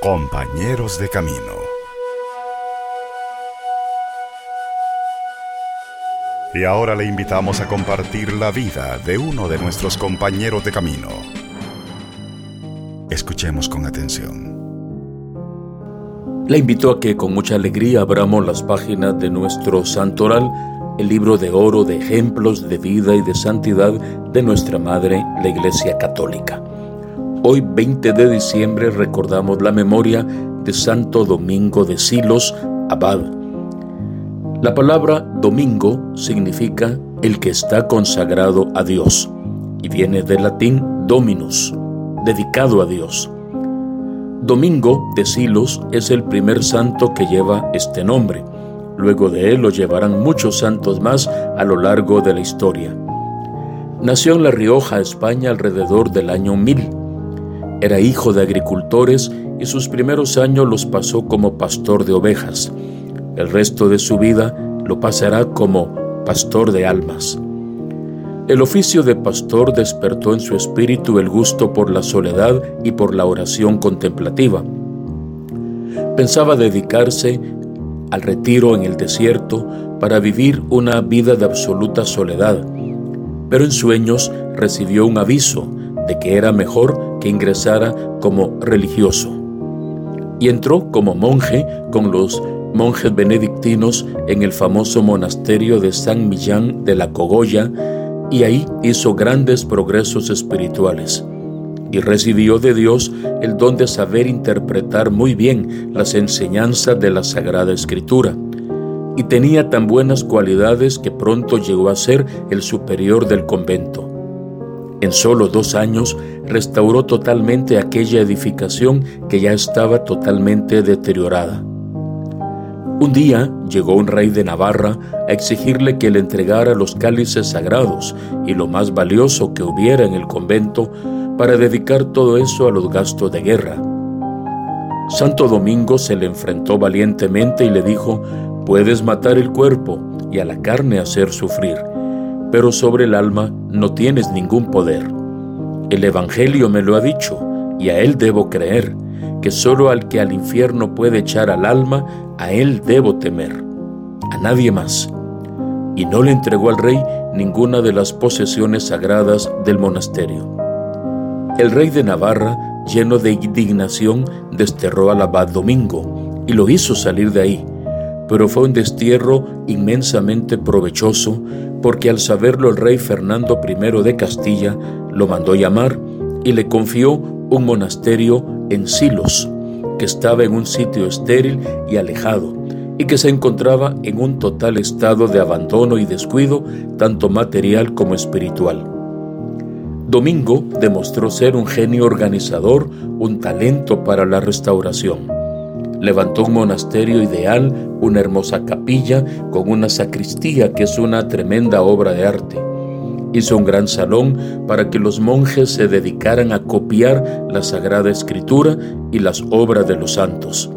Compañeros de camino. Y ahora le invitamos a compartir la vida de uno de nuestros compañeros de camino. Escuchemos con atención. Le invito a que con mucha alegría abramos las páginas de nuestro santoral, el libro de oro de ejemplos de vida y de santidad de nuestra Madre, la Iglesia Católica. Hoy, 20 de diciembre, recordamos la memoria de Santo Domingo de Silos, abad. La palabra domingo significa el que está consagrado a Dios y viene del latín dominus, dedicado a Dios. Domingo de Silos es el primer santo que lleva este nombre. Luego de él lo llevarán muchos santos más a lo largo de la historia. Nació en La Rioja, España, alrededor del año 1000. Era hijo de agricultores y sus primeros años los pasó como pastor de ovejas. El resto de su vida lo pasará como pastor de almas. El oficio de pastor despertó en su espíritu el gusto por la soledad y por la oración contemplativa. Pensaba dedicarse al retiro en el desierto para vivir una vida de absoluta soledad, pero en sueños recibió un aviso de que era mejor que ingresara como religioso y entró como monje con los monjes benedictinos en el famoso monasterio de San Millán de la Cogolla, y ahí hizo grandes progresos espirituales y recibió de Dios el don de saber interpretar muy bien las enseñanzas de la Sagrada Escritura, y tenía tan buenas cualidades que pronto llegó a ser el superior del convento. En solo 2 años restauró totalmente aquella edificación que ya estaba totalmente deteriorada. Un día llegó un rey de Navarra a exigirle que le entregara los cálices sagrados y lo más valioso que hubiera en el convento para dedicar todo eso a los gastos de guerra. Santo Domingo se le enfrentó valientemente y le dijo: «Puedes matar el cuerpo y a la carne hacer sufrir, pero sobre el alma no tienes ningún poder. El Evangelio me lo ha dicho y a él debo creer, que solo al que al infierno puede echar al alma, a él debo temer, a nadie más». Y no le entregó al rey ninguna de las posesiones sagradas del monasterio. El rey de Navarra, lleno de indignación, desterró al abad Domingo y lo hizo salir de ahí, pero fue un destierro inmensamente provechoso, porque al saberlo el rey Fernando I de Castilla lo mandó llamar y le confió un monasterio en Silos, que estaba en un sitio estéril y alejado y que se encontraba en un total estado de abandono y descuido, tanto material como espiritual. Domingo demostró ser un genio organizador, un talento para la restauración. Levantó un monasterio ideal, una hermosa capilla con una sacristía que es una tremenda obra de arte. Hizo un gran salón para que los monjes se dedicaran a copiar la Sagrada Escritura y las obras de los santos.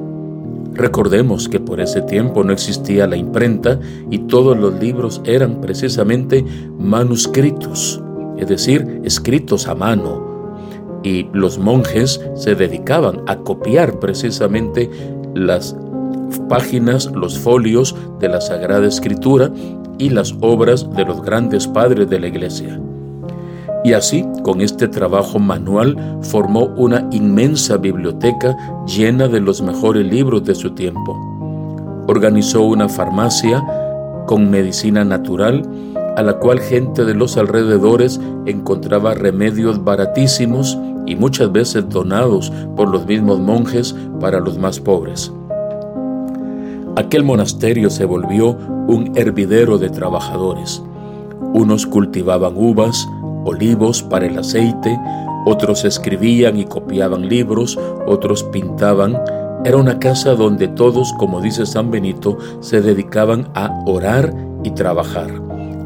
Recordemos que por ese tiempo no existía la imprenta y todos los libros eran precisamente manuscritos, es decir, escritos a mano, y los monjes se dedicaban a copiar precisamente las páginas, los folios de la Sagrada Escritura y las obras de los grandes padres de la Iglesia. Y así, con este trabajo manual, formó una inmensa biblioteca llena de los mejores libros de su tiempo. Organizó una farmacia con medicina natural, a la cual gente de los alrededores encontraba remedios baratísimos y muchas veces donados por los mismos monjes para los más pobres. Aquel monasterio se volvió un hervidero de trabajadores. Unos cultivaban uvas, olivos para el aceite, otros escribían y copiaban libros, otros pintaban. Era una casa donde todos, como dice San Benito, se dedicaban a orar y trabajar.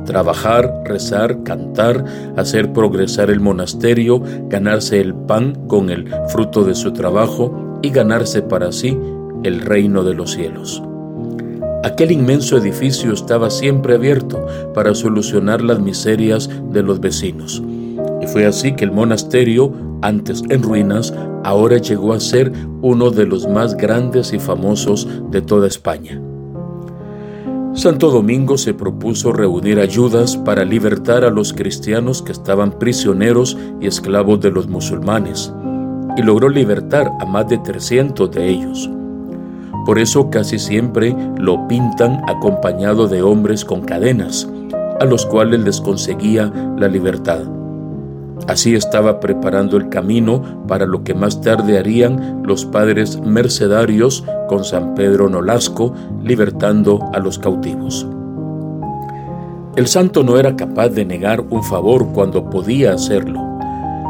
Trabajar, rezar, cantar, hacer progresar el monasterio, ganarse el pan con el fruto de su trabajo y ganarse para sí el reino de los cielos. Aquel inmenso edificio estaba siempre abierto para solucionar las miserias de los vecinos. Y fue así que el monasterio antes en ruinas, ahora llegó a ser uno de los más grandes y famosos de toda España. Santo Domingo se propuso reunir ayudas para libertar a los cristianos que estaban prisioneros y esclavos de los musulmanes, y logró libertar a más de 300 de ellos. Por eso casi siempre lo pintan acompañado de hombres con cadenas, a los cuales les conseguía la libertad. Así estaba preparando el camino para lo que más tarde harían los padres mercedarios con San Pedro Nolasco, libertando a los cautivos. El santo no era capaz de negar un favor cuando podía hacerlo.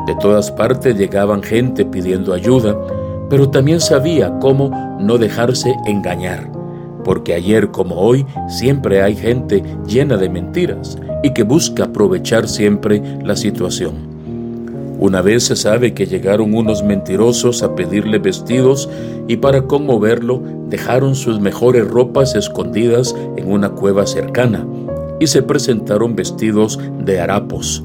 De todas partes llegaban gente pidiendo ayuda, pero también sabía cómo no dejarse engañar, porque ayer como hoy siempre hay gente llena de mentiras y que busca aprovechar siempre la situación. Una vez se sabe que llegaron unos mentirosos a pedirle vestidos y para conmoverlo dejaron sus mejores ropas escondidas en una cueva cercana y se presentaron vestidos de harapos.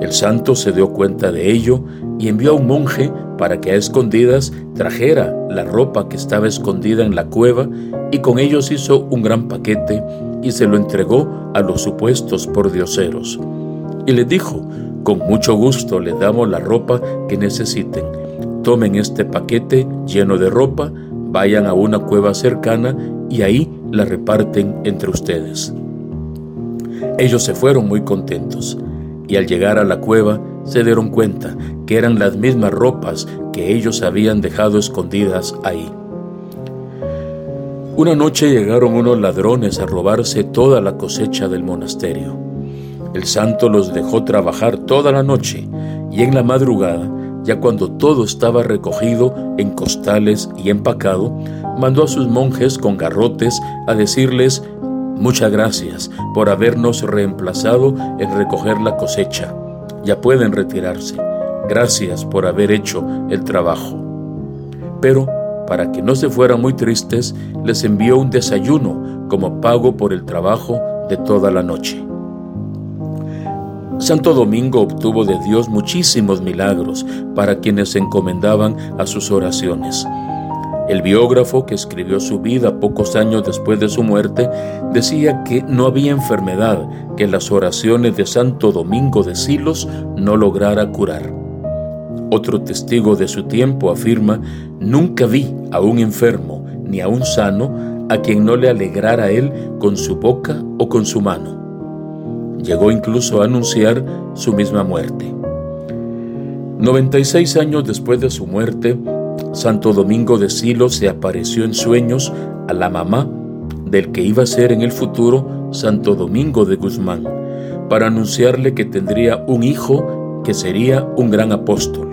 El santo se dio cuenta de ello y envió a un monje para que a escondidas trajera la ropa que estaba escondida en la cueva y con ellos hizo un gran paquete y se lo entregó a los supuestos pordioseros. Y les dijo: con mucho gusto les damos la ropa que necesiten. Tomen este paquete lleno de ropa, vayan a una cueva cercana y ahí la reparten entre ustedes. Ellos se fueron muy contentos y al llegar a la cueva se dieron cuenta que eran las mismas ropas que ellos habían dejado escondidas ahí. Una noche llegaron unos ladrones a robarse toda la cosecha del monasterio. El santo los dejó trabajar toda la noche y en la madrugada, ya cuando todo estaba recogido en costales y empacado, mandó a sus monjes con garrotes a decirles: muchas gracias por habernos reemplazado en recoger la cosecha. Ya pueden retirarse. Gracias por haber hecho el trabajo. Pero, para que no se fueran muy tristes, les envió un desayuno como pago por el trabajo de toda la noche. Santo Domingo obtuvo de Dios muchísimos milagros para quienes se encomendaban a sus oraciones. El biógrafo que escribió su vida pocos años después de su muerte decía que no había enfermedad que las oraciones de Santo Domingo de Silos no lograra curar. Otro testigo de su tiempo afirma: nunca vi a un enfermo ni a un sano a quien no le alegrara a él con su boca o con su mano. Llegó incluso a anunciar su misma muerte. 96 años después de su muerte, Santo Domingo de Silos se apareció en sueños a la mamá del que iba a ser en el futuro Santo Domingo de Guzmán, para anunciarle que tendría un hijo que sería un gran apóstol.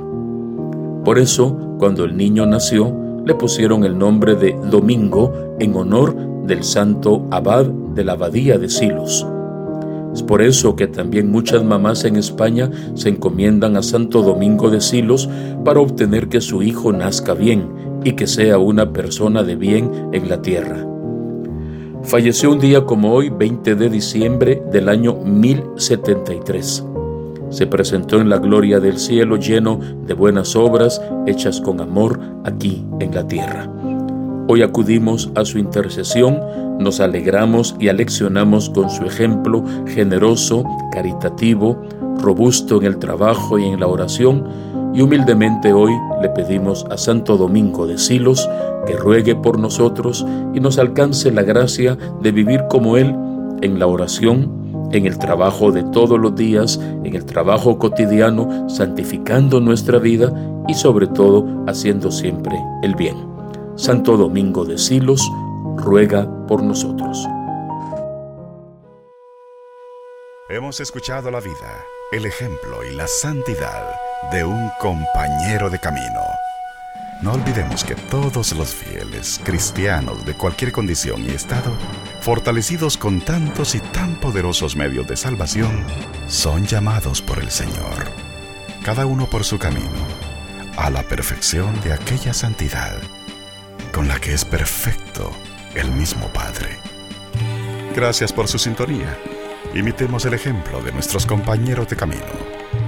Por eso, cuando el niño nació, le pusieron el nombre de Domingo en honor del santo abad de la abadía de Silos. Es por eso que también muchas mamás en España se encomiendan a Santo Domingo de Silos para obtener que su hijo nazca bien y que sea una persona de bien en la tierra. Falleció un día como hoy, 20 de diciembre del año 1073. Se presentó en la gloria del cielo lleno de buenas obras hechas con amor aquí en la tierra. Hoy acudimos a su intercesión, nos alegramos y aleccionamos con su ejemplo generoso, caritativo, robusto en el trabajo y en la oración, y humildemente hoy le pedimos a Santo Domingo de Silos que ruegue por nosotros y nos alcance la gracia de vivir como él en la oración, en el trabajo de todos los días, en el trabajo cotidiano, santificando nuestra vida y sobre todo haciendo siempre el bien. Santo Domingo de Silos ruega por nosotros. Hemos escuchado la vida, el ejemplo y la santidad de un compañero de camino. No olvidemos que todos los fieles cristianos de cualquier condición y estado, fortalecidos con tantos y tan poderosos medios de salvación, son llamados por el Señor, cada uno por su camino, a la perfección de aquella santidad con la que es perfecto el mismo Padre. Gracias por su sintonía. Imitemos el ejemplo de nuestros compañeros de camino.